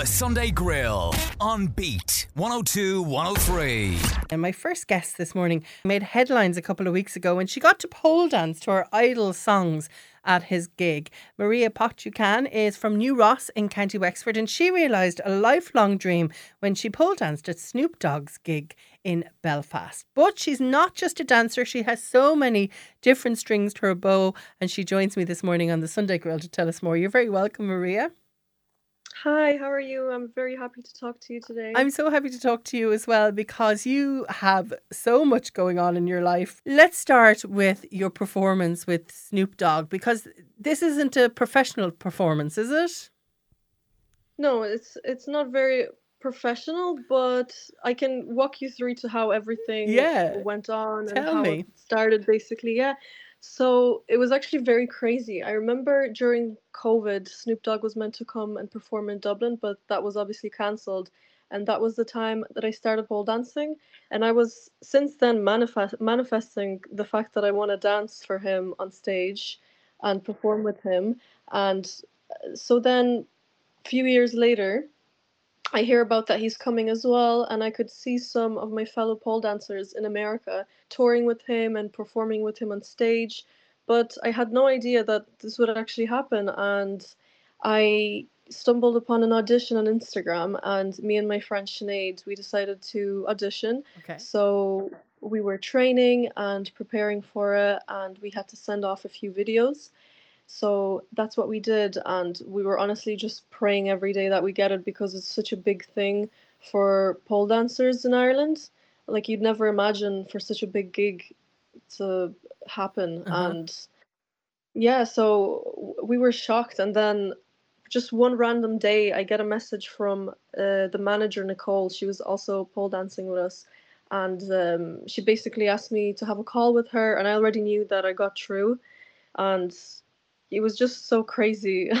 The Sunday Grill on Beat 102.103. And my first guest this morning made headlines a couple of weeks ago when she got to pole dance to her idol songs at his gig. Maria Potuchukan is from New Ross in County Wexford, and she realised a lifelong dream when she pole danced at Snoop Dogg's gig in Belfast. But she's not just a dancer, she has so many different strings to her bow, and she joins me this morning on the Sunday Grill to tell us more. You're very welcome, Maria. Hi, how are you? I'm very happy to talk to you today. I'm so happy to talk to you as well because you have so much going on in your life. Let's start with your performance with Snoop Dogg, because this isn't a professional performance, is it? No, it's not very professional, but I can walk you through to how everything went on. Tell and how me. It started basically, yeah. So it was actually very crazy. I remember during COVID, Snoop Dogg was meant to come and perform in Dublin, but that was obviously cancelled. And that was the time that I started pole dancing. And I was since then manifesting the fact that I want to dance for him on stage and perform with him. And so then a few years later, I hear about that he's coming as well, and I could see some of my fellow pole dancers in America touring with him and performing with him on stage, but I had no idea that this would actually happen, and I stumbled upon an audition on Instagram, and me and my friend Sinead, we decided to audition. Okay. So we were training and preparing for it, and we had to send off a few videos. So that's what we did, and we were honestly just praying every day that we get it because it's such a big thing for pole dancers in Ireland. Like, you'd never imagine for such a big gig to happen. Uh-huh. And yeah, so we were shocked. And then just one random day, I get a message from the manager, Nicole. She was also pole dancing with us. And she basically asked me to have a call with her, and I already knew that I got through. And it was just so crazy.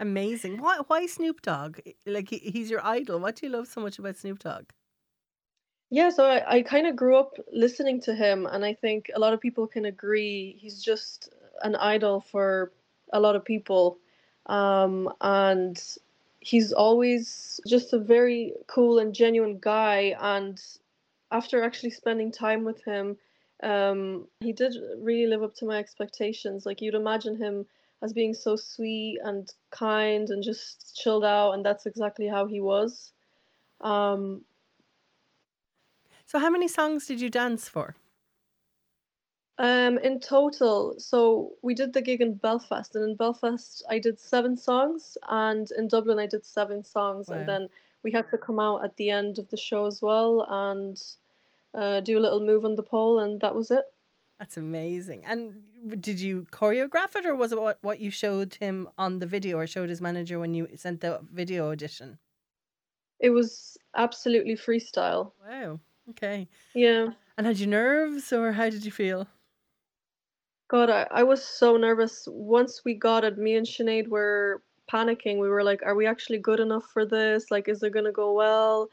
Amazing. Why Snoop Dogg? Like, he's your idol. What do you love so much about Snoop Dogg? Yeah, so I kind of grew up listening to him, and I think a lot of people can agree he's just an idol for a lot of people. And he's always just a very cool and genuine guy. And after actually spending time with him, he did really live up to my expectations. Like, you'd imagine him as being so sweet and kind and just chilled out, and that's exactly how he was. So how many songs did you dance for? In total, so we did the gig in Belfast, and in Belfast I did 7 songs, and in Dublin I did 7 songs. Wow. And then we had to come out at the end of the show as well and do a little move on the pole, and that was it. That's amazing. And did you choreograph it, or was it what you showed him on the video or showed his manager when you sent the video audition? It was absolutely freestyle. Wow. Okay. Yeah. And had you nerves, or how did you feel? God, I was so nervous. Once we got it, me and Sinead were panicking. We were like, are we actually good enough for this? Like, is it going to go well?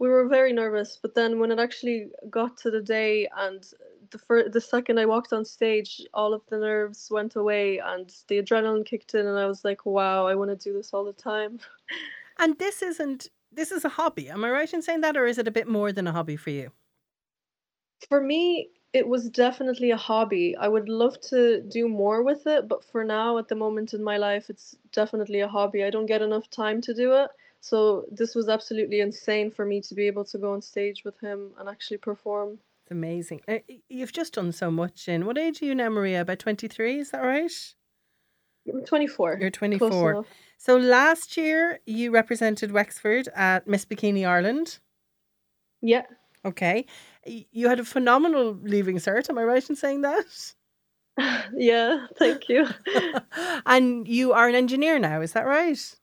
We were very nervous, but then when it actually got to the day and the second I walked on stage, all of the nerves went away and the adrenaline kicked in, and I was like, wow, I want to do this all the time. And this is a hobby. Am I right in saying that, or is it a bit more than a hobby for you? For me, it was definitely a hobby. I would love to do more with it, but for now, at the moment in my life, it's definitely a hobby. I don't get enough time to do it. So this was absolutely insane for me to be able to go on stage with him and actually perform. It's amazing. You've just done so much. In what age are you now, Maria? About 23, is that right? I'm 24. You're 24. So last year you represented Wexford at Miss Bikini Ireland. Yeah. Okay. You had a phenomenal leaving cert. Am I right in saying that? Yeah, thank you. And you are an engineer now, is that right?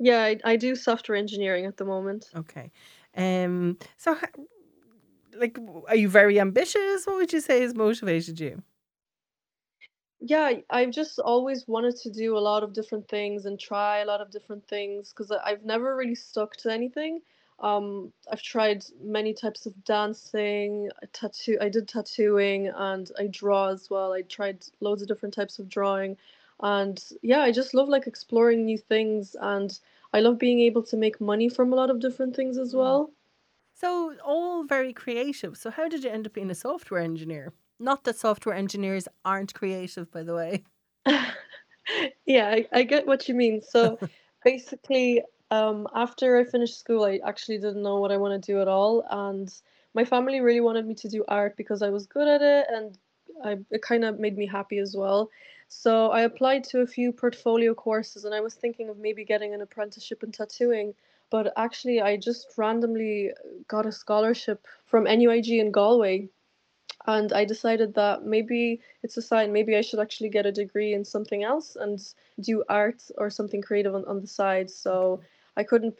Yeah, I do software engineering at the moment. Okay. So, like, are you very ambitious? What would you say has motivated you? Yeah, I've just always wanted to do a lot of different things and try a lot of different things because I've never really stuck to anything. I've tried many types of dancing, I did tattooing, and I draw as well. I tried loads of different types of drawing. And yeah, I just love like exploring new things, and I love being able to make money from a lot of different things as well. So all very creative. So how did you end up being a software engineer? Not that software engineers aren't creative, by the way. Yeah, I get what you mean. So basically, after I finished school, I actually didn't know what I wanted to do at all. And my family really wanted me to do art because I was good at it, and it kind of made me happy as well. So I applied to a few portfolio courses, and I was thinking of maybe getting an apprenticeship in tattooing. But actually, I just randomly got a scholarship from NUIG in Galway. And I decided that maybe it's a sign, maybe I should actually get a degree in something else and do art or something creative on the side. So I couldn't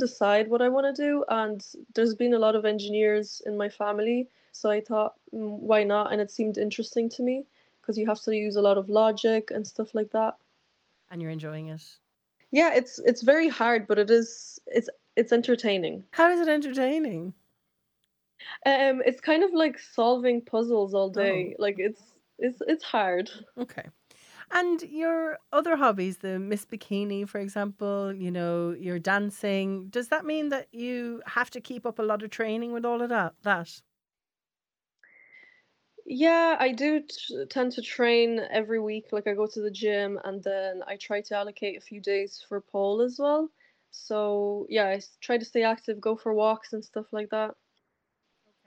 decide what I want to do. And there's been a lot of engineers in my family. So I thought, why not? And it seemed interesting to me because you have to use a lot of logic and stuff like that. And you're enjoying it? Yeah, it's very hard, but it's entertaining. How is it entertaining? It's kind of like solving puzzles all day. Oh. Like it's hard. Okay. And your other hobbies, the Miss Bikini, for example, you know, your dancing, does that mean that you have to keep up a lot of training with all of that? Yeah, I do tend to train every week. Like I go to the gym, and then I try to allocate a few days for pole as well. So yeah, I try to stay active, go for walks and stuff like that.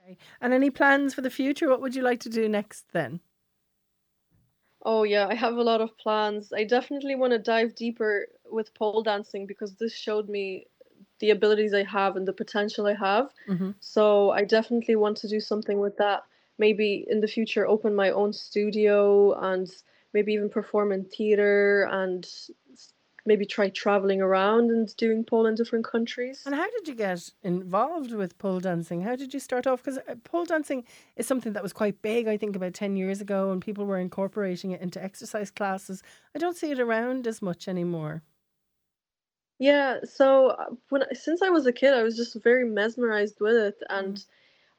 Okay. And any plans for the future? What would you like to do next then? Oh yeah, I have a lot of plans. I definitely want to dive deeper with pole dancing because this showed me the abilities I have and the potential I have. Mm-hmm. So I definitely want to do something with that. Maybe in the future open my own studio and maybe even perform in theater, and maybe try traveling around and doing pole in different countries. And how did you get involved with pole dancing? How did you start off? Because pole dancing is something that was quite big, I think, about 10 years ago, and people were incorporating it into exercise classes. I don't see it around as much anymore. Yeah, so since I was a kid, I was just very mesmerized with it, and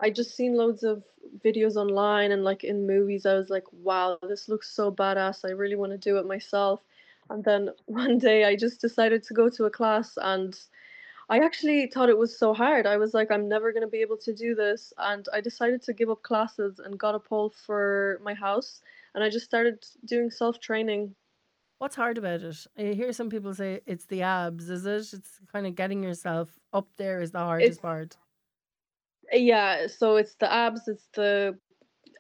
I just seen loads of videos online and like in movies. I was like, wow, this looks so badass. I really want to do it myself. And then one day I just decided to go to a class, and I actually thought it was so hard. I was like, I'm never going to be able to do this. And I decided to give up classes and got a pole for my house. And I just started doing self-training. What's hard about it? I hear some people say it's the abs, is it? It's kind of getting yourself up there is the hardest part. Yeah, so it's the abs, it's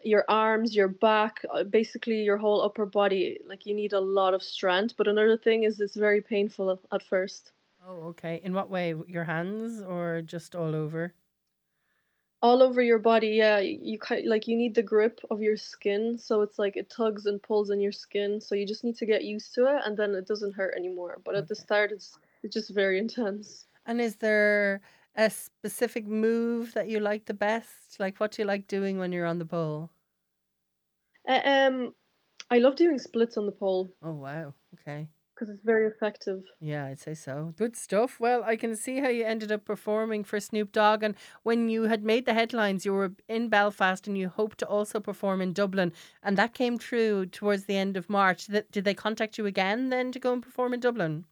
your arms, your back, basically your whole upper body. Like you need a lot of strength. But another thing is it's very painful at first. Oh, okay. In what way? Your hands or just all over? All over your body. Yeah, you need the grip of your skin. So it's like it tugs and pulls in your skin. So you just need to get used to it, and then it doesn't hurt anymore. But at the start, it's just very intense. And is there a specific move that you like the best? Like, what do you like doing when you're on the pole? I love doing splits on the pole. Oh, wow. Okay. Because it's very effective. Yeah, I'd say so. Good stuff. Well, I can see how you ended up performing for Snoop Dogg. And when you had made the headlines, you were in Belfast and you hoped to also perform in Dublin. And that came true towards the end of March. Did they contact you again then to go and perform in Dublin?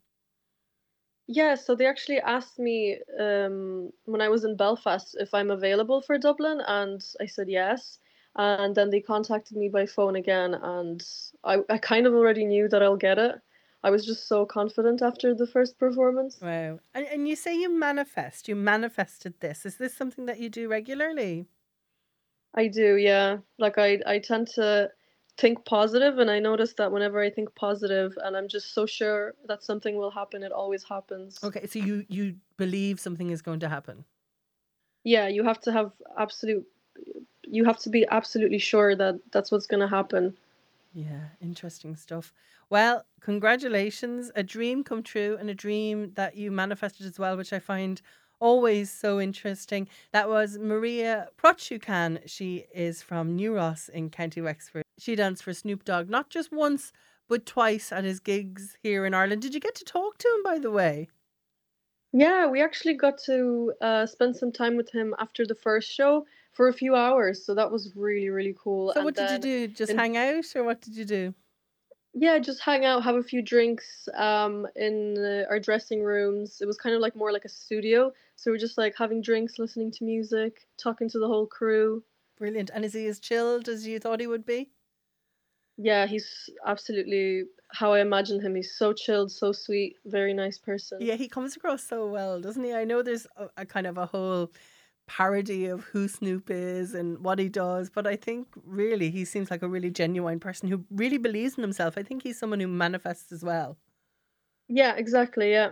Yeah, so they actually asked me when I was in Belfast if I'm available for Dublin, and I said yes. And then they contacted me by phone again, and I kind of already knew that I'll get it. I was just so confident after the first performance. Wow. And you say you manifested this. Is this something that you do regularly? I do, yeah. Like I tend to think positive, and I notice that whenever I think positive and I'm just so sure that something will happen, it always happens. Okay, so you believe something is going to happen. Yeah, you have to be absolutely sure that that's what's going to happen. Yeah, interesting stuff. Well, congratulations, a dream come true, and a dream that you manifested as well, which I find always so interesting. That was Maria Potuchukan. She is from New Ross in County Wexford. She danced for Snoop Dogg, not just once, but twice at his gigs here in Ireland. Did you get to talk to him, by the way? Yeah, we actually got to spend some time with him after the first show for a few hours. So that was really, really cool. So and what did you do? Just hang out, or what did you do? Yeah, just hang out, have a few drinks in our dressing rooms. It was kind of like more like a studio. So we're just like having drinks, listening to music, talking to the whole crew. Brilliant. And is he as chilled as you thought he would be? Yeah, he's absolutely how I imagine him. He's so chilled, so sweet, very nice person. Yeah, he comes across so well, doesn't he? I know there's a kind of a whole parody of who Snoop is and what he does, but I think really he seems like a really genuine person who really believes in himself. I think he's someone who manifests as well. Yeah, exactly. Yeah.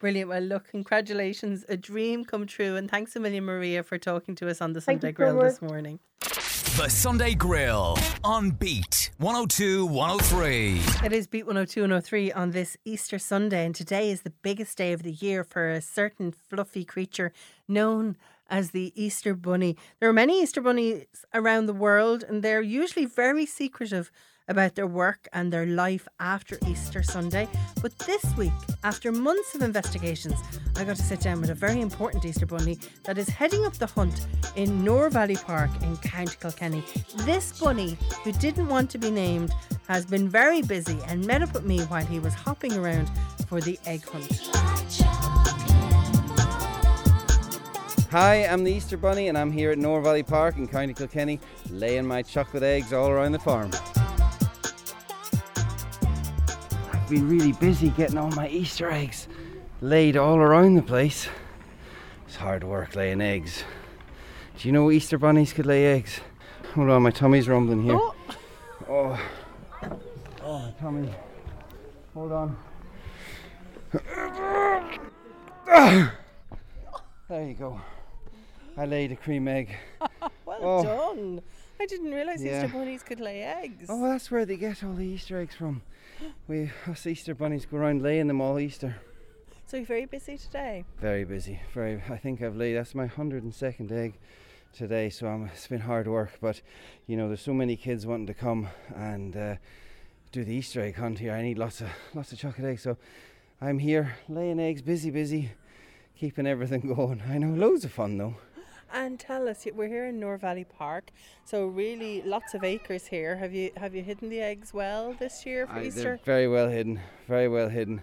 Brilliant. Well, look, congratulations, a dream come true, and thanks a million, Maria, for talking to us on the Sunday Grill this morning. The Sunday Grill on Beat 102 103. It is Beat 102 103 on this Easter Sunday, and today is the biggest day of the year for a certain fluffy creature known as the Easter Bunny. There are many Easter bunnies around the world, and they're usually very secretive about their work and their life after Easter Sunday. But this week, after months of investigations, I got to sit down with a very important Easter bunny that is heading up the hunt in Nore Valley Park in County Kilkenny. This bunny, who didn't want to be named, has been very busy and met up with me while he was hopping around for the egg hunt. Hi, I'm the Easter Bunny and I'm here at Nore Valley Park in County Kilkenny, laying my chocolate eggs all around the farm. I've been really busy getting all my Easter eggs laid all around the place. It's hard work laying eggs. Do you know Easter bunnies could lay eggs? Hold on, my tummy's rumbling here. Oh, my tummy. Hold on. There you go. I laid a cream egg. Well done. I didn't realise Easter bunnies could lay eggs. Oh, that's where they get all the Easter eggs from. Us Easter bunnies go around laying them all Easter. So you're very busy today? Very busy. I think I've laid, that's my 102nd egg today, so it's been hard work. But, you know, there's so many kids wanting to come and do the Easter egg hunt here. I need lots of chocolate eggs. So I'm here laying eggs, busy. Keeping everything going. I know, loads of fun though. And tell us, we're here in Nore Valley Park, so really lots of acres here. Have you hidden the eggs well this year for Easter? They're very well hidden,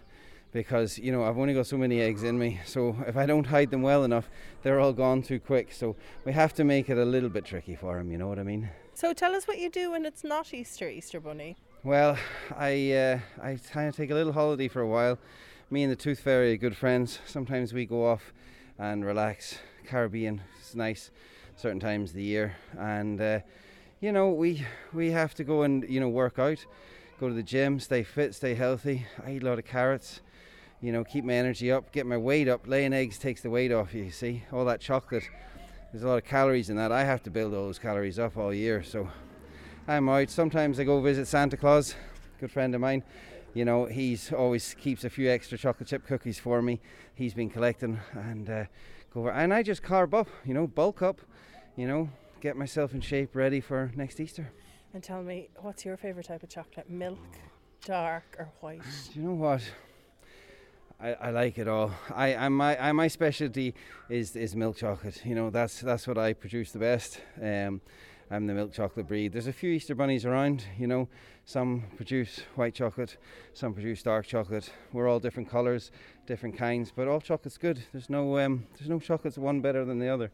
because you know I've only got so many eggs in me. So if I don't hide them well enough, they're all gone too quick. So we have to make it a little bit tricky for them. You know what I mean? So tell us what you do when it's not Easter Bunny. Well, I kind of take a little holiday for a while. Me and the Tooth Fairy are good friends. Sometimes we go off and relax. Caribbean is nice certain times of the year. And, you know, we have to go and, you know, work out, go to the gym, stay fit, stay healthy. I eat a lot of carrots, you know, keep my energy up, get my weight up. Laying eggs takes the weight off you, see? All that chocolate, there's a lot of calories in that. I have to build all those calories up all year. So I'm out. Sometimes I go visit Santa Claus, good friend of mine. You know, he's always keeps a few extra chocolate chip cookies for me. He's been collecting, and go over. And I just carb up, you know, bulk up, you know, get myself in shape, ready for next Easter. And tell me, what's your favourite type of chocolate? Milk, dark, or white? Do you know what? I like it all. My specialty is milk chocolate. You know, that's what I produce the best. I'm the milk chocolate breed. There's a few Easter bunnies around, you know. Some produce white chocolate, some produce dark chocolate. We're all different colours, different kinds, but all chocolate's good. There's no chocolate's one better than the other.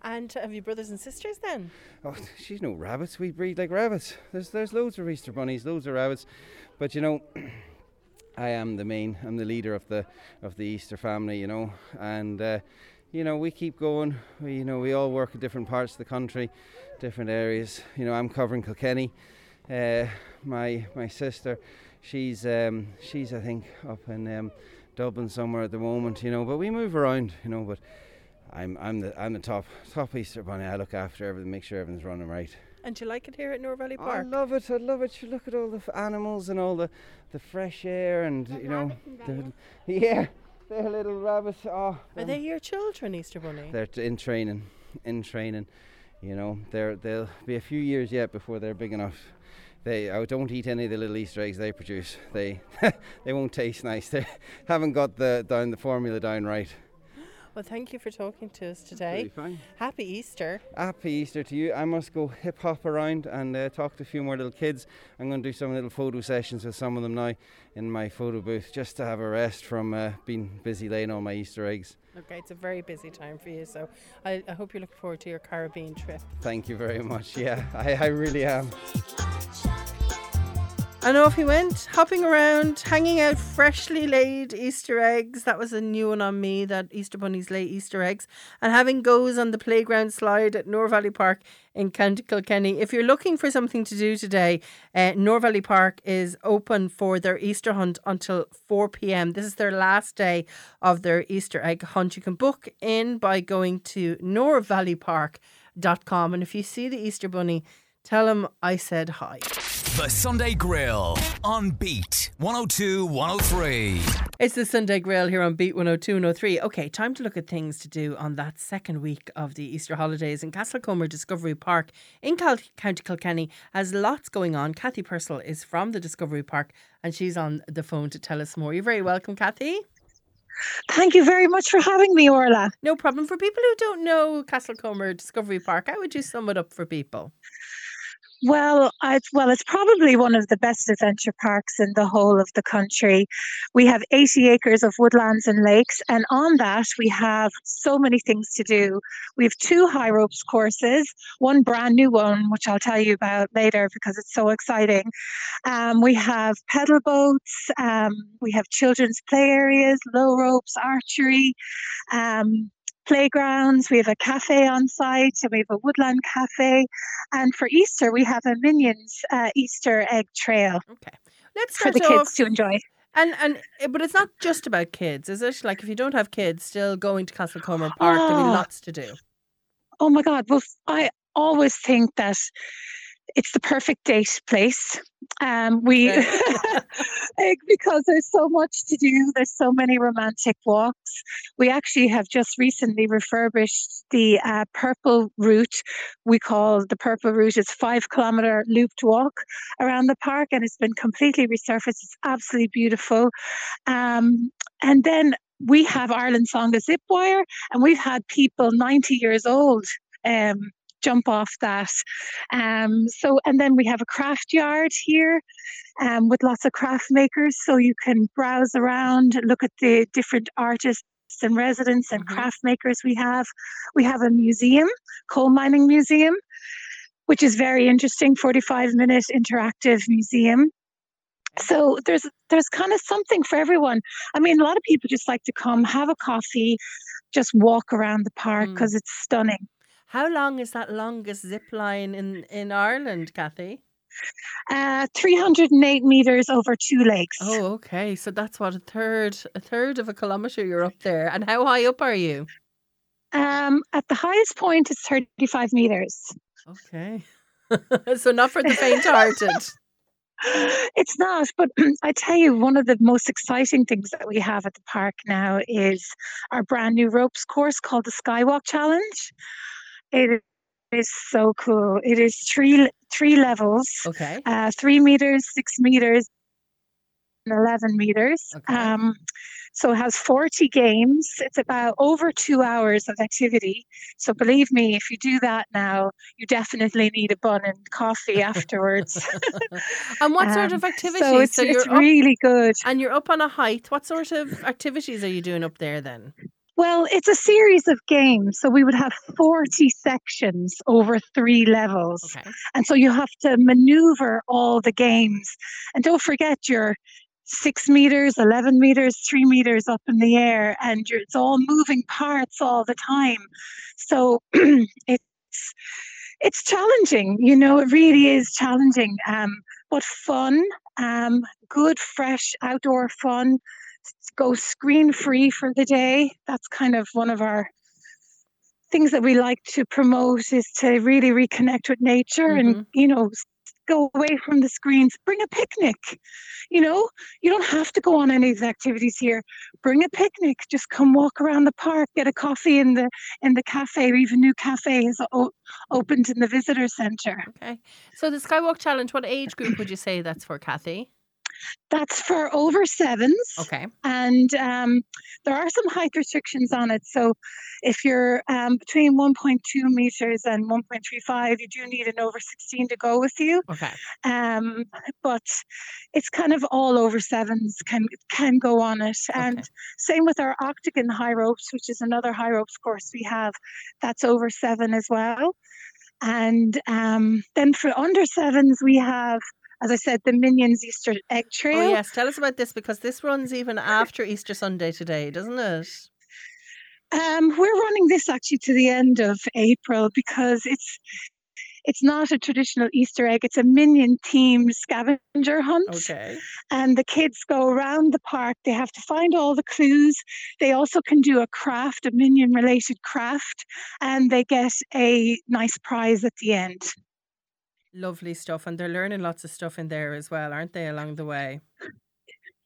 And have you brothers and sisters then? Oh, she's no rabbits. We breed like rabbits. There's loads of Easter bunnies, loads of rabbits, but you know, I'm the leader of the Easter family, you know, and. You know, we keep going. We all work in different parts of the country, different areas. You know, I'm covering Kilkenny. My sister, she's I think up in Dublin somewhere at the moment. You know, but we move around. You know, but I'm the top Easter bunny. I look after everything, make sure everything's running right. And do you like it here at Nore Valley Park? Oh, I love it. You look at all the animals and all the fresh air and you know, They're little rabbits. Oh, are they your children, Easter Bunny? They're in training. You know, they'll be a few years yet before they're big enough. I don't eat any of the little Easter eggs they produce. They won't taste nice. They haven't got the formula down right. Well, thank you for talking to us today. Fine. Happy Easter. Happy Easter to you. I must go hip hop around and talk to a few more little kids. I'm going to do some little photo sessions with some of them now in my photo booth, just to have a rest from being busy laying all my Easter eggs. Okay, it's a very busy time for you, so I hope you look forward to your Caribbean trip. Thank you very much. Yeah, I really am. And off he went, hopping around, hanging out freshly laid Easter eggs. That was a new one on me, that Easter bunnies lay Easter eggs. And having goes on the playground slide at Nore Valley Park in County Kilkenny. If you're looking for something to do today, Nore Valley Park is open for their Easter hunt until 4 p.m. This is their last day of their Easter egg hunt. You can book in by going to norevalleypark.com. And if you see the Easter bunny, tell him I said hi. The Sunday Grill on Beat 102.103. It's the Sunday Grill here on Beat 102.103. Okay, time to look at things to do on that second week of the Easter holidays. And Castlecomer Discovery Park in County Kilkenny has lots going on. Cathy Purcell is from the Discovery Park and she's on the phone to tell us more. You're very welcome, Cathy. Thank you very much for having me, Orla. No problem. For people who don't know Castlecomer Discovery Park, how would you sum it up for people? Well, it's probably one of the best adventure parks in the whole of the country. We have 80 acres of woodlands and lakes, and on that we have so many things to do. We have two high ropes courses, one brand new one, which I'll tell you about later because it's so exciting. We have pedal boats, we have children's play areas, low ropes, archery, playgrounds, we have a cafe on site, and we have a woodland cafe. And for Easter, we have a Minions Easter egg trail. Okay, let's start for the kids to enjoy. But it's not just about kids, is it? Like if you don't have kids, still going to Castlecomer Park, there'll be lots to do. Oh my God! Well, I always think that it's the perfect date place. Because there's so much to do, there's so many romantic walks. We actually have just recently refurbished the purple route. We call the purple route. It's 5 kilometer looped walk around the park, and it's been completely resurfaced. It's absolutely beautiful. And then we have Ireland's longest zip wire, and we've had people 90 years old jump off that. And then we have a craft yard here with lots of craft makers, so you can browse around, look at the different artists and residents and craft makers we have. We have a museum, coal mining museum, which is very interesting, 45-minute interactive museum. So there's kind of something for everyone. I mean, a lot of people just like to come, have a coffee, just walk around the park because it's stunning. How long is that longest zip line in Ireland, Cathy? 308 metres over two lakes. Oh, okay. So that's what, a third of a kilometre you're up there. And how high up are you? At the highest point, it's 35 metres. Okay. So not for the faint-hearted. It's not, but I tell you, one of the most exciting things that we have at the park now is our brand new ropes course called the Skywalk Challenge. It is so cool. It is three levels. Okay. 3 meters, 6 meters, and 11 meters. Okay. So it has 40 games. It's about over 2 hours of activity. So believe me, if you do that now, you definitely need a bun and coffee afterwards. And what sort of activities? So it's really good. And you're up on a height. What sort of activities are you doing up there then? Well, it's a series of games. So we would have 40 sections over three levels. Okay. And so you have to maneuver all the games. And don't forget your 6 meters, 11 meters, 3 meters up in the air. And it's all moving parts all the time. So it's challenging. You know, it really is challenging. But fun, good, fresh, outdoor fun. Go screen free for the day. That's kind of one of our things that we like to promote, is to really reconnect with nature and, you know, go away from the screens. Bring a picnic. You know, you don't have to go on any of the activities here. Bring a picnic. Just come walk around the park, get a coffee in the cafe. Even new cafe is opened in the visitor center. Okay. So the Skywalk Challenge, what age group would you say that's for, Cathy? That's for over sevens. Okay. And there are some height restrictions on it. So if you're between 1.2 meters and 1.35, you do need an over 16 to go with you. Okay. But it's kind of all over sevens can go on it. And same with our octagon high ropes, which is another high ropes course we have. That's over seven as well. And then for under sevens, we have, as I said, the Minions Easter Egg Trail. Oh, yes. Tell us about this, because this runs even after Easter Sunday today, doesn't it? We're running this actually to the end of April, because it's not a traditional Easter egg. It's a Minion-themed scavenger hunt. Okay. And the kids go around the park. They have to find all the clues. They also can do a craft, a Minion-related craft, and they get a nice prize at the end. Lovely stuff. And they're learning lots of stuff in there as well, aren't they, along the way?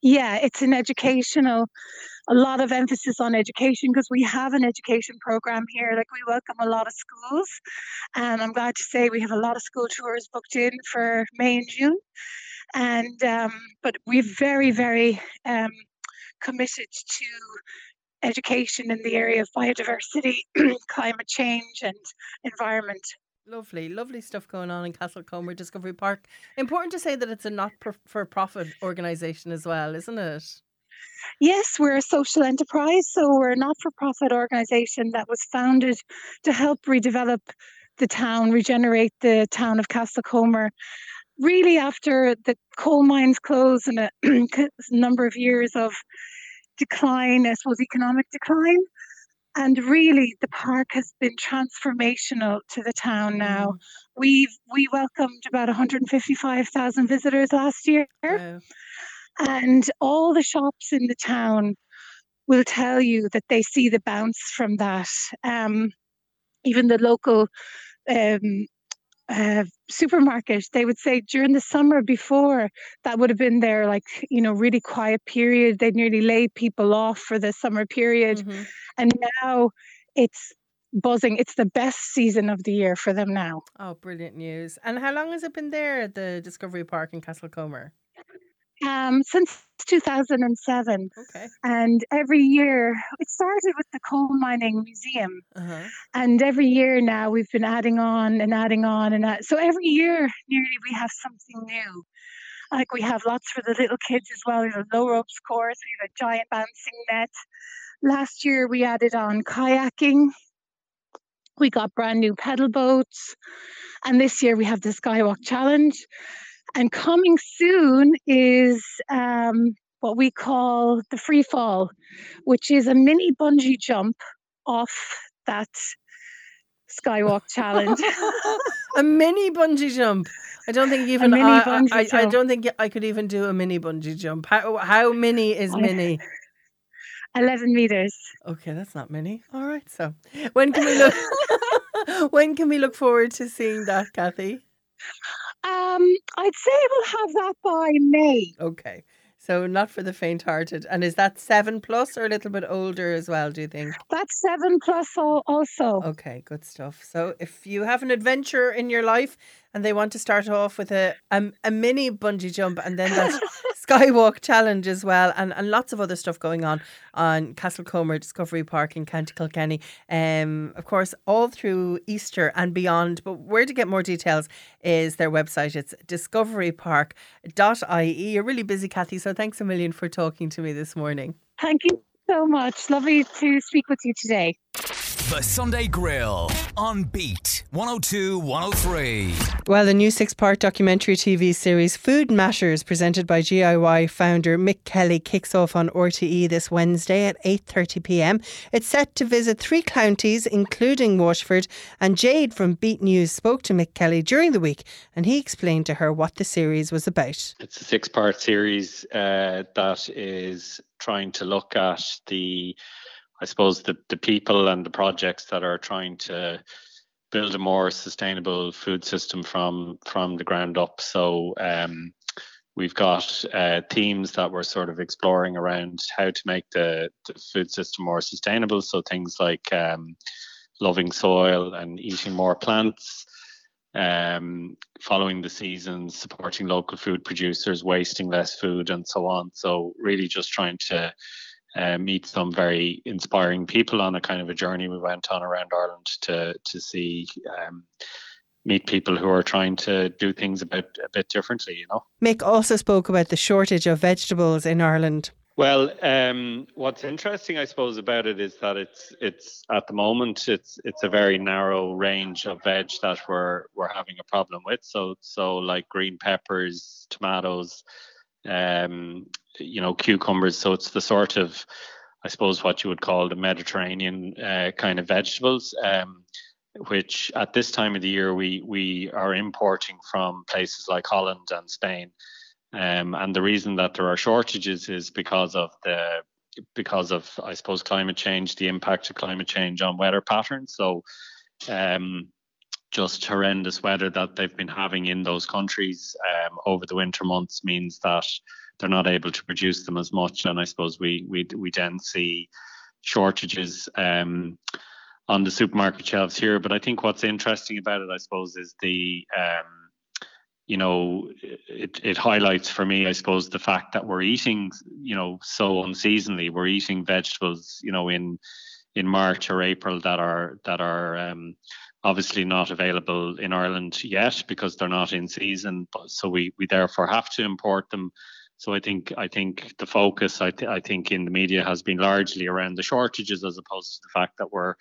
Yeah, it's an educational, a lot of emphasis on education, because we have an education program here. Like, we welcome a lot of schools, and I'm glad to say we have a lot of school tours booked in for May and June. And but we're very, very committed to education in the area of biodiversity, climate change, and environment. Lovely, lovely stuff going on in Castlecomer Discovery Park. Important to say that it's a not-for-profit organisation as well, isn't it? Yes, we're a social enterprise, so we're a not-for-profit organisation that was founded to help redevelop the town, regenerate the town of Castlecomer. Really, after the coal mines closed and a number of years of decline, I suppose economic decline. And really, the park has been transformational to the town now. We welcomed about 155,000 visitors last year. Wow. And all the shops in the town will tell you that they see the bounce from that. Even the local supermarket, they would say during the summer before, that would have been their, like, you know, really quiet period. They'd nearly lay people off for the summer period. Mm-hmm. And now it's buzzing. It's the best season of the year for them now. Oh, brilliant news. And how long has it been there at the Discovery Park in Castlecomer? Since 2007. Okay. And every year, it started with the coal mining museum. Uh-huh. And every year now we've been adding on and adding on. So every year nearly we have something new. Like, we have lots for the little kids as well. We have a low ropes course. We have a giant bouncing net. Last year we added on kayaking. We got brand new pedal boats. And this year we have the Skywalk Challenge. And coming soon is what we call the free fall, which is a mini bungee jump off that Skywalk Challenge. A mini bungee jump. I don't think even I don't think I could even do a mini bungee jump. How mini is mini? 11 meters. Okay, that's not mini. All right. So when can we look forward to seeing that, Cathy? I'd say we'll have that by May. Okay, so not for the faint-hearted. And is that 7+ or a little bit older as well, do you think? That's 7+ also. Okay, good stuff. So if you have an adventure in your life and they want to start off with a mini bungee jump, and then that Skywalk Challenge as well, and lots of other stuff going on Castlecomer Discovery Park in County Kilkenny, of course, all through Easter and beyond. But where to get more details is their website. It's discoverypark.ie. You're really busy, Cathy, so thanks a million for talking to me this morning. Thank you so much. Lovely to speak with you today. The Sunday Grill on Beat 102.103. Well, the new 6-part documentary TV series Food Matters, presented by GIY founder Mick Kelly, kicks off on RTE this Wednesday at 8:30pm. It's set to visit 3 counties, including Waterford, and Jade from Beat News spoke to Mick Kelly during the week, and he explained to her what the series was about. It's a 6-part series that is trying to look at the people and the projects that are trying to build a more sustainable food system from the ground up. So we've got themes that we're sort of exploring around how to make the food system more sustainable. So things like loving soil and eating more plants, following the seasons, supporting local food producers, wasting less food, and so on. So really just trying to meet some very inspiring people on a kind of a journey we went on around Ireland to see meet people who are trying to do things a bit differently, you know. Mick also spoke about the shortage of vegetables in Ireland. Well, what's interesting, I suppose, about it is that it's at the moment it's a very narrow range of veg that we're having a problem with. So like green peppers, tomatoes, cucumbers. So it's the sort of, I suppose, what you would call the Mediterranean kind of vegetables, which at this time of the year we are importing from places like Holland and Spain. And the reason that there are shortages is because of I suppose climate change, the impact of climate change on weather patterns. So just horrendous weather that they've been having in those countries over the winter months means that they're not able to produce them as much. And I suppose we then see shortages on the supermarket shelves here. But I think what's interesting about it, I suppose, is the it highlights for me, I suppose, the fact that we're eating, so unseasonally. We're eating vegetables, in March or April that are obviously not available in Ireland yet because they're not in season. So we therefore have to import them. So I think the focus, I think in the media has been largely around the shortages as opposed to the fact that we're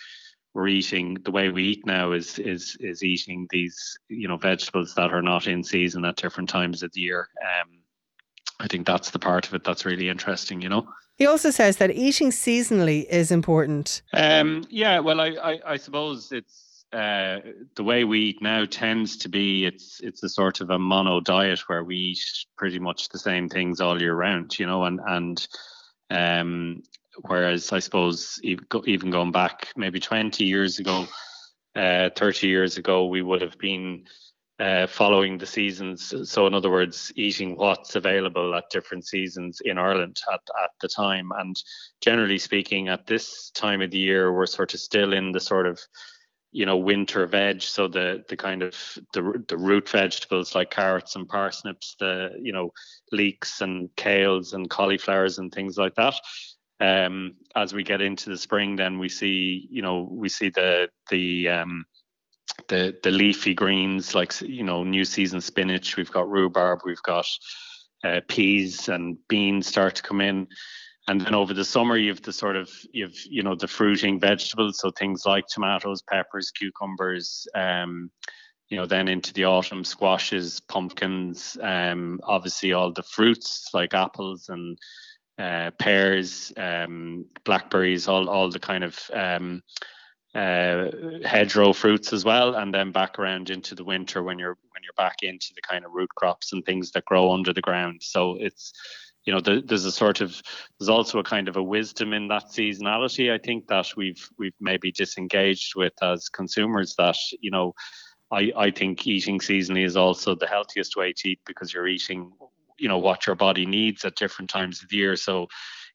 eating, the way we eat now is eating these, vegetables that are not in season at different times of the year. I think that's the part of it that's really interesting, He also says that eating seasonally is important. I suppose it's the way we eat now tends to be, it's a sort of a mono diet where we eat pretty much the same things all year round, and whereas I suppose even going back maybe 20 years ago, 30 years ago, we would have been following the seasons. So in other words, eating what's available at different seasons in Ireland at the time. And generally speaking, at this time of the year, we're sort of still in the sort of, winter veg. So the kind of the root vegetables like carrots and parsnips, leeks and kales and cauliflowers and things like that. As we get into the spring, then we see the leafy greens, like, new season spinach. We've got rhubarb, we've got peas and beans start to come in. And then over the summer, you've the fruiting vegetables. So things like tomatoes, peppers, cucumbers, then into the autumn, squashes, pumpkins, obviously all the fruits like apples and pears, blackberries, all the kind of hedgerow fruits as well, and then back around into the winter when you're back into the kind of root crops and things that grow under the ground. So it's there's also a kind of a wisdom in that seasonality, I think, that we've maybe disengaged with as consumers, that I think eating seasonally is also the healthiest way to eat, because you're eating what your body needs at different times of the year. So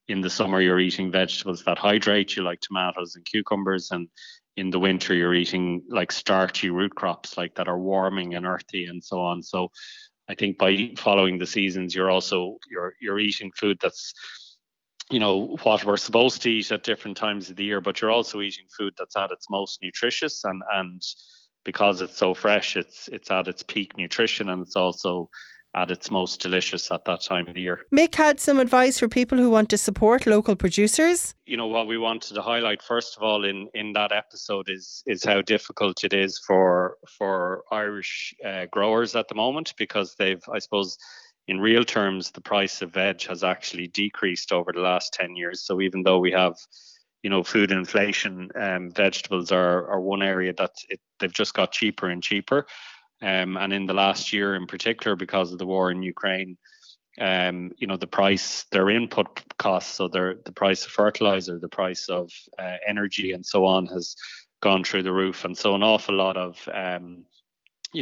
in the summer, you're eating vegetables that hydrate you, like tomatoes and cucumbers, and in the winter you're eating like starchy root crops, like that are warming and earthy and so on. So I think by following the seasons, you're also you're eating food that's what we're supposed to eat at different times of the year, but you're also eating food that's at its most nutritious, and because it's so fresh, it's at its peak nutrition, and it's also at its most delicious at that time of the year. Mick had some advice for people who want to support local producers. What we wanted to highlight, first of all, in that episode is how difficult it is for Irish growers at the moment, because they've, I suppose, in real terms, the price of veg has actually decreased over the last 10 years. So even though we have, food inflation, vegetables are one area that they've just got cheaper and cheaper. And in the last year in particular, because of the war in Ukraine, the price, their input costs, so the price of fertilizer, the price of energy and so on, has gone through the roof. And so an awful lot of, and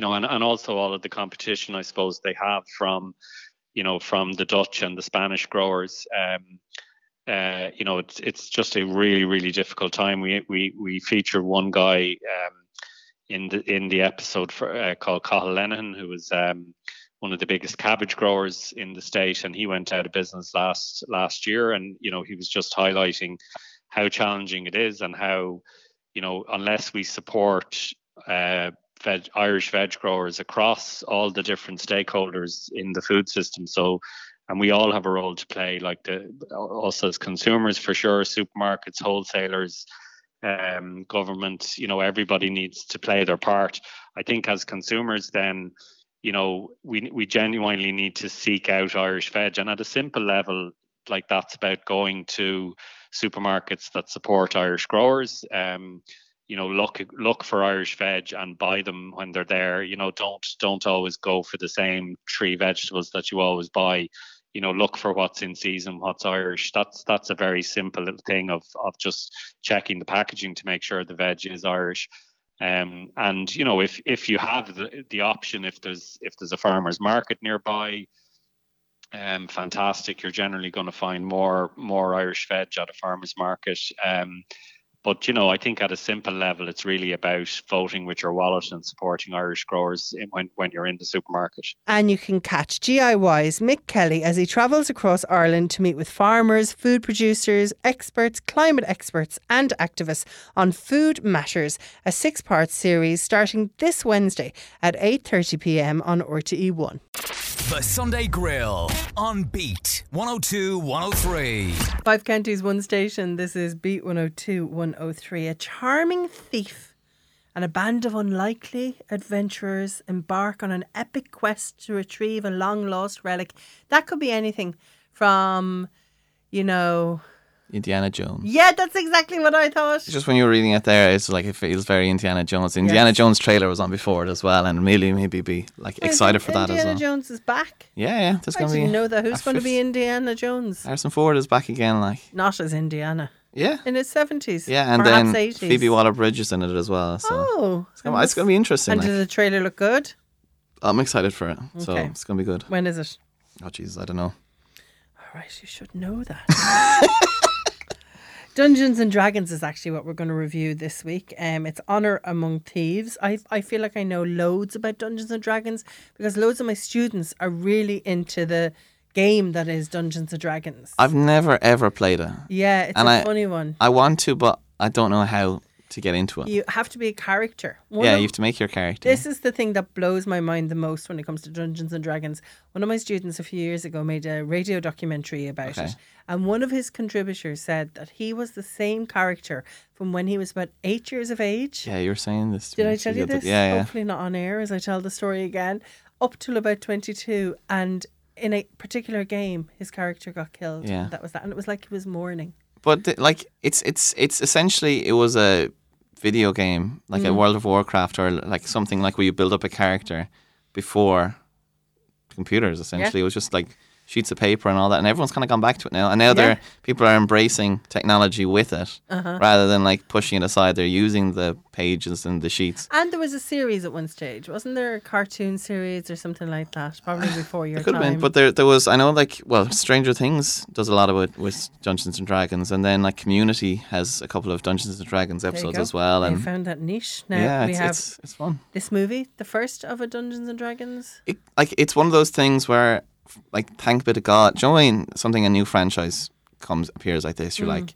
also all of the competition, I suppose, they have from the Dutch and the Spanish growers. It's just a really, really difficult time. We featured one guy in the episode for called Cahal Lennon, who was one of the biggest cabbage growers in the state, and he went out of business last year. And you know, he was just highlighting how challenging it is, and how, you know, unless we support Irish veg growers across all the different stakeholders in the food system, so. And we all have a role to play, like us as consumers, for sure, supermarkets, wholesalers, government, you know, everybody needs to play their part. I think as consumers then, you know, we genuinely need to seek out Irish veg. And at a simple level, like that's about going to supermarkets that support Irish growers. You know, look for Irish veg and buy them when they're there. You know, don't always go for the same three vegetables that you always buy. You know, look for what's in season, what's Irish. That's a very simple little thing of just checking the packaging to make sure the veg is Irish. And you know, if you have the option, if there's a farmer's market nearby, fantastic. You're generally going to find more Irish veg at a farmer's market. But, you know, I think at a simple level, it's really about voting with your wallet and supporting Irish growers when you're in the supermarket. And you can catch GIY's Mick Kelly as he travels across Ireland to meet with farmers, food producers, experts, climate experts and activists on Food Matters, a six-part series starting this Wednesday at 8:30pm on RTE1. The Sunday Grill on Beat 102.103. Five Counties, One Station. This is Beat 102.103. A charming thief and a band of unlikely adventurers embark on an epic quest to retrieve a long-lost relic. That could be anything from, you know... Indiana Jones. Yeah, that's exactly what I thought. Just when you were reading it there, it's like it feels very Indiana Jones. Indiana Jones trailer was on before it as well, and really maybe be like excited for that as well. Indiana Jones is back. Yeah. There's going to be. I didn't know that. Who's going to be Indiana Jones? Harrison Ford is back again, like not as Indiana. Yeah, in his 70s. Yeah, and perhaps then 80s. Phoebe Waller-Bridge is in it as well. So it's going to be interesting. And did the trailer look good? I'm excited for it. Okay. So it's going to be good. When is it? Oh Jesus, I don't know. All right, you should know that. Dungeons and Dragons is actually what we're going to review this week. It's Honor Among Thieves. I feel like I know loads about Dungeons and Dragons because loads of my students are really into the game that is Dungeons and Dragons. I've never ever played it. Yeah, it's funny one. I want to, but I don't know how to get into it. You have to be a character. You have to make your character. This is the thing that blows my mind the most when it comes to Dungeons and Dragons. One of my students a few years ago made a radio documentary about it. And one of his contributors said that he was the same character from when he was about 8 years of age. Yeah, you were saying this. Did I tell you this? Yeah. Hopefully not on air as I tell the story again. Up till about 22. And in a particular game, his character got killed. Yeah. That was that. And it was like he was mourning. But it's essentially, it was a video game, like a World of Warcraft or like something like where you build up a character before computers, essentially. Yeah. It was just like sheets of paper and all that, and everyone's kind of gone back to it now, and now people are embracing technology with it rather than like pushing it aside. They're using the pages and the sheets. And there was a series at one stage, wasn't there, a cartoon series or something like that, probably before your time? Could have been, but there was, I know, like, well, Stranger Things does a lot of it with Dungeons and Dragons, and then like Community has a couple of Dungeons and Dragons episodes as well. And I found that niche now. Yeah, it's fun. This movie, the first of a Dungeons and Dragons. It's one of those things where, like, thank be to God, do you know when something, a new franchise appears like this, you're like,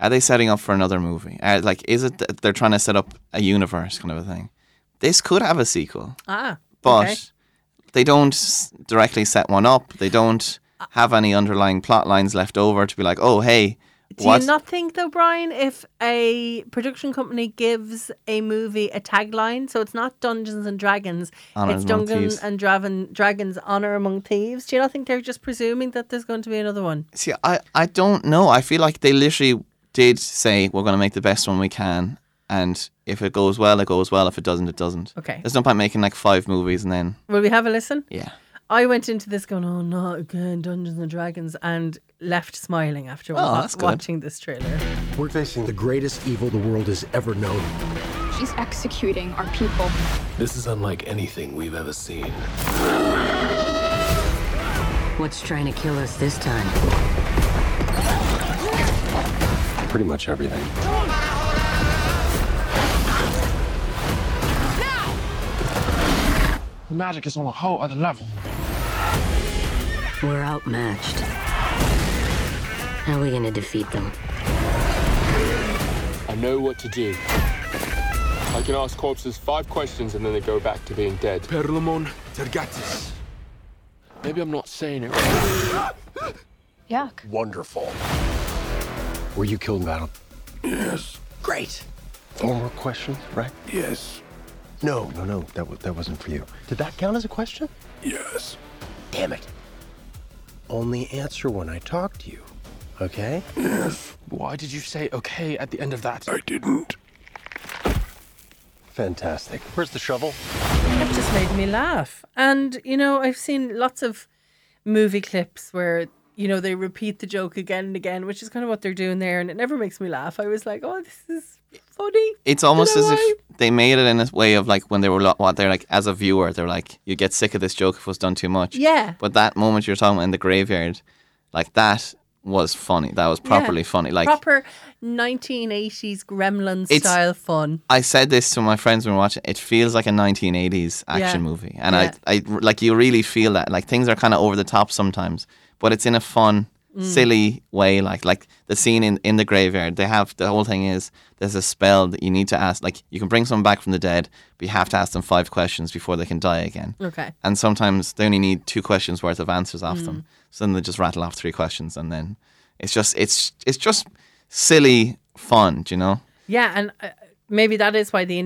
are they setting up for another movie? Like, is it that they're trying to set up a universe kind of a thing? This could have a sequel, but they don't directly set one up. They don't have any underlying plot lines left over to be like, oh hey. Do you not think though, Brian, if a production company gives a movie a tagline, so it's not Dungeons and Dragons, it's Dungeons and Dragons Honor Among Thieves, do you not think they're just presuming that there's going to be another one? See, I don't know. I feel like they literally did say, we're going to make the best one we can, and if it goes well, it goes well. If it doesn't, it doesn't. Okay. There's no point making like five movies and then... Will we have a listen? Yeah. I went into this going, oh, not again, Dungeons and Dragons, and left smiling after watching this trailer. We're facing the greatest evil the world has ever known. She's executing our people. This is unlike anything we've ever seen. What's trying to kill us this time? Pretty much everything. magic is on a whole other level. We're outmatched. How are we gonna defeat them? I know what to do. I can ask corpses 5 questions and then they go back to being dead. Perlomon Tergatis. Maybe I'm not saying it right. Yuck. Wonderful. Were you killed in battle? Yes. Great. 4 more questions, right? Yes. No, that wasn't for you. Did that count as a question? Yes. Damn it. Only answer when I talk to you, okay? Yes. Why did you say okay at the end of that? I didn't. Fantastic. Where's the shovel? It just made me laugh. And, you know, I've seen lots of movie clips where, you know, they repeat the joke again and again, which is kind of what they're doing there, and it never makes me laugh. I was like, oh, this is funny. It's almost as if they made it in a way of like when they were as a viewer, they're like, you get sick of this joke if it was done too much. Yeah. But that moment you're talking about in the graveyard, like that was funny. That was properly funny. Like proper 1980s Gremlins style fun. I said this to my friends when we were watching. It feels like a 1980s action movie. And I like you really feel that. Like things are kind of over the top sometimes. But it's in a fun, silly way. Like the scene in the graveyard, they have the whole thing is there's a spell that you need to ask. Like you can bring someone back from the dead, but you have to ask them 5 questions before they can die again. Okay. And sometimes they only need 2 questions worth of answers off them. So then they just rattle off 3 questions, and then it's just silly fun, do you know? Yeah, and maybe that is why the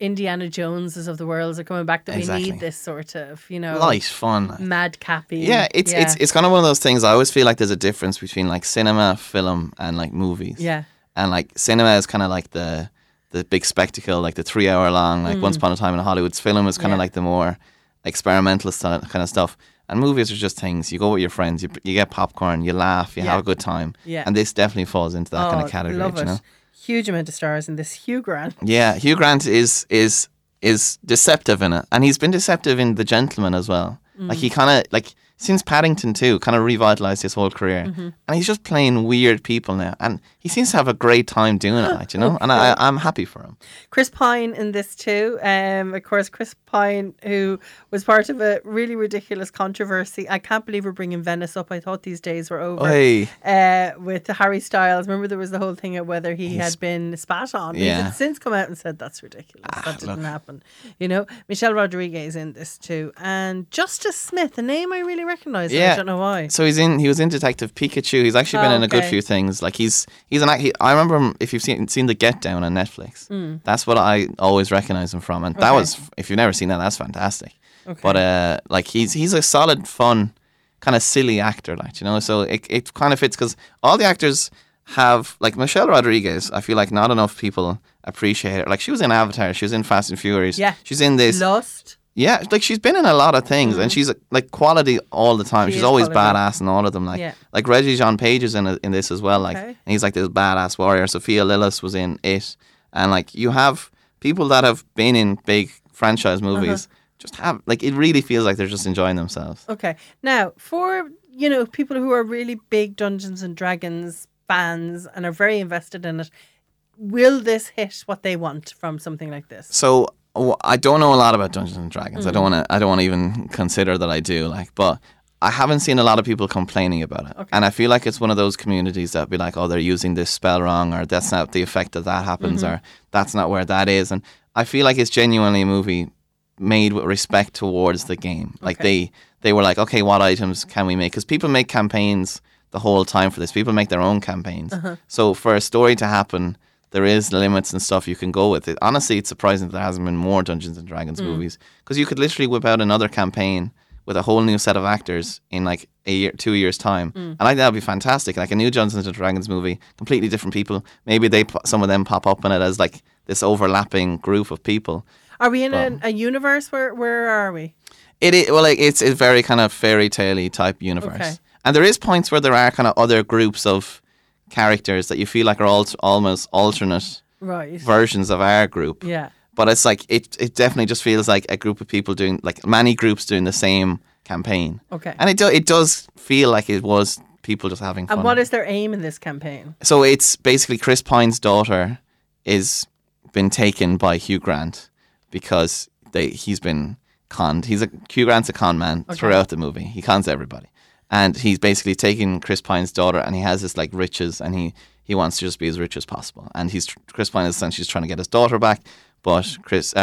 Indiana Joneses of the world are coming back, that we need this sort of, you know, light, fun, madcappy. Yeah, it's kind of one of those things. I always feel like there's a difference between like cinema, film, and like movies. Yeah, and like cinema is kind of like the big spectacle, like the 3 hour long, like Once Upon a Time in Hollywood's film is kind of like the more experimentalist kind of stuff. And movies are just things. You go with your friends, you get popcorn, you laugh, you have a good time. Yeah, and this definitely falls into that kind of category. Love it. You know? Huge amount of stars in this Hugh Grant. Yeah, Hugh Grant is deceptive in it, and he's been deceptive in The Gentleman as well. Like he kind of like since Paddington 2 kind of revitalized his whole career, and he's just playing weird people now, and he seems to have a great time doing it, like, you know. Okay. And I'm happy for him. Chris Pine in this too. Of course, Chris Pine, who was part of a really ridiculous controversy. I can't believe we're bringing Venice up. I thought these days were over. With Harry Styles, remember there was the whole thing of whether he had been spat on. Yeah. He's since come out and said that's ridiculous. That didn't happen. You know, Michelle Rodriguez in this too, and Justice Smith, a name I really recognise. Yeah. I don't know why. So he was in Detective Pikachu. He's actually been in a good few things. Like I remember him, if you've seen The Get Down on Netflix. That's what I always recognise him from. And that was, if you've never seen that, that's fantastic. Okay. But like he's a solid, fun, kind of silly actor, like, you know. So it kind of fits, because all the actors have, like Michelle Rodriguez, I feel like not enough people appreciate her. Like she was in Avatar, she was in Fast and Furious. Yeah. She's in this Lost. Yeah, like she's been in a lot of things, and she's like quality all the time. She's always quality. Badass in all of them. Like like Reggie Jean Page is in this as well. Like and he's like this badass warrior. Sophia Lillis was in it, and like you have people that have been in big franchise movies just have, like, it really feels like they're just enjoying themselves. Okay, now for, you know, people who are really big Dungeons and Dragons fans and are very invested in it, will this hit what they want from something like this? So. Oh, I don't know a lot about Dungeons and Dragons. I don't want to even consider that I do. Like, but I haven't seen a lot of people complaining about it, and I feel like it's one of those communities that be like, "Oh, they're using this spell wrong," or "That's not the effect that happens," or "That's not where that is." And I feel like it's genuinely a movie made with respect towards the game. Like they were like, "Okay, what items can we make?" Because people make campaigns the whole time for this. People make their own campaigns. So for a story to happen, there is limits and stuff you can go with it. Honestly, it's surprising that there hasn't been more Dungeons and Dragons movies, because you could literally whip out another campaign with a whole new set of actors in like a year, 2 years time. And I think that would be fantastic. Like a new Dungeons and Dragons movie, completely different people. Maybe some of them pop up in it as like this overlapping group of people. Are we in a universe? Where are we? It is, well, like, it's a very kind of fairy tale-y type universe. Okay. And there is points where there are kind of other groups of characters that you feel like are almost alternate versions of our group. Yeah. But it's like it definitely just feels like a group of people doing, like, many groups doing the same campaign. Okay. And it does feel like it was people just having fun. And what is their aim in this campaign? So it's basically Chris Pine's daughter is been taken by Hugh Grant because he's been conned. Hugh Grant's a con man throughout the movie. He cons everybody. And he's basically taking Chris Pine's daughter, and he has this like riches, and he wants to just be as rich as possible. And Chris Pine is essentially trying to get his daughter back, but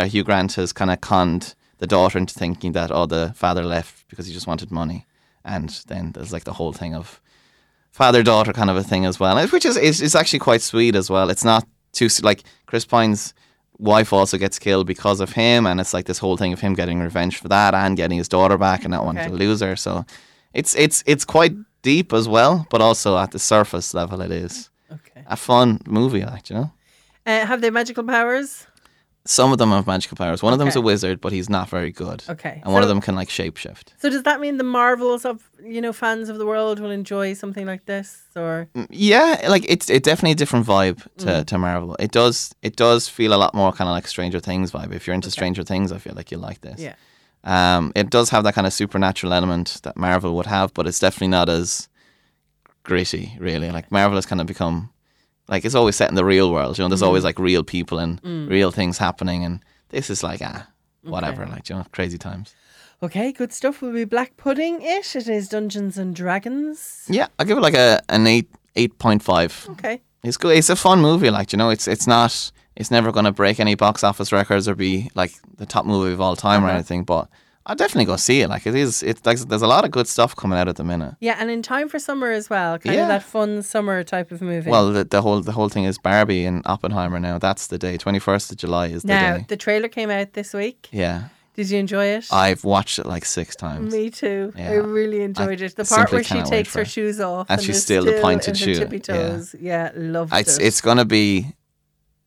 Hugh Grant has kind of conned the daughter into thinking that the father left because he just wanted money. And then there's like the whole thing of father-daughter kind of a thing as well, which is actually quite sweet as well. It's not too like Chris Pine's wife also gets killed because of him, and it's like this whole thing of him getting revenge for that and getting his daughter back and not wanting to lose her. So. It's quite deep as well, but also at the surface level, it is a fun movie, like, you know. Have they magical powers? Some of them have magical powers. One of them's a wizard, but he's not very good. Okay, and one of them can like shapeshift. So does that mean the Marvels of fans of the world will enjoy something like this? Or yeah, like it's definitely a different vibe to Marvel. It does feel a lot more kind of like Stranger Things vibe. If you're into Stranger Things, I feel like you'll like this. Yeah. It does have that kind of supernatural element that Marvel would have, but it's definitely not as gritty, really. Like, Marvel has kind of become, like, it's always set in the real world, there's always, like, real people and real things happening, and this is like, whatever, like, crazy times. Okay, good stuff. We'll be black pudding it. It is Dungeons and Dragons. Yeah, I'll give it, like, an 8.5. Okay. It's good. It's a fun movie, like, it's not... It's never going to break any box office records or be like the top movie of all time or anything, but I'll definitely go see it. Like it's like there's a lot of good stuff coming out at the minute. Yeah, and in time for summer as well, kind of that fun summer type of movie. Well, the whole thing is Barbie and Oppenheimer now. That's the day. 21st of July is the day. Now, the trailer came out this week. Yeah. Did you enjoy it? I've watched it like 6 times. Me too. Yeah. I really enjoyed it. The part where she takes her shoes off and she's still the pointed shoe. Tippy toes. Yeah, loved it. It's going to be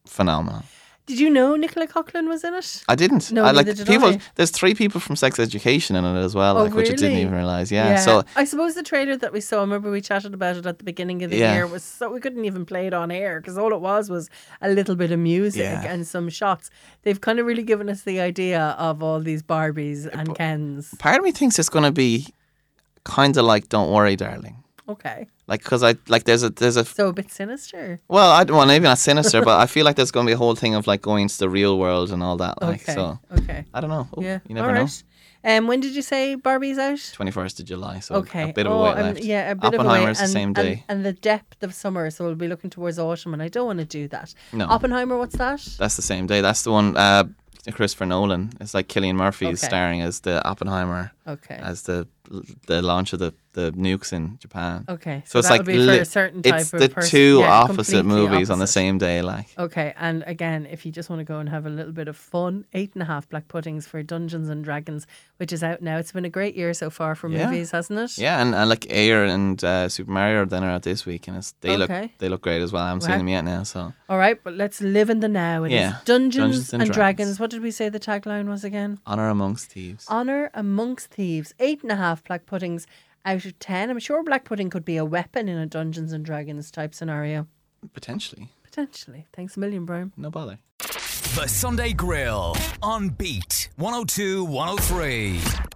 phenomenal. Did you know Nicola Coughlan was in it? I didn't. No, neither did I. There's 3 people from Sex Education in it as well, which I didn't even realise. Yeah. So I suppose the trailer that we saw, I remember we chatted about it at the beginning of the year, was so we couldn't even play it on air because all it was a little bit of music and some shots. They've kind of really given us the idea of all these Barbies and Kens. Part of me thinks it's going to be kind of like Don't Worry, Darling. Okay. Like, because there's a so a bit sinister. Well, maybe not sinister, but I feel like there's going to be a whole thing of like going to the real world and all that. Like, I don't know. Ooh, yeah, you never know. When did you say Barbie's out? 21st of July. So a bit of a wait left. Yeah, a bit of a wait. Oppenheimer's the same day. And the depth of summer, so we'll be looking towards autumn, and I don't want to do that. No. Oppenheimer, what's that? That's the same day. That's the one. Christopher Nolan. It's like Cillian Murphy is starring as the Oppenheimer. Okay. As the launch of the nukes in Japan. Okay. So it's like for a certain type of person. It's the two opposite movies on the same day. Like. Okay. And again, if you just want to go and have a little bit of fun, 8.5 black puddings for Dungeons and Dragons, which is out now. It's been a great year so far for movies, hasn't it? Yeah, and like Air and Super Mario are out this week, and they look great as well. I haven't seen them yet now. So. All right, but let's live in the now. It is Dungeons and Dragons. What did we say the tagline was again? Honor Amongst Thieves. Honor Amongst Thieves. 8.5 black puddings out of 10. I'm sure black pudding could be a weapon in a Dungeons and Dragons type scenario. Potentially. Thanks a million, Brian. No bother. The Sunday Grill on Beat 102.103.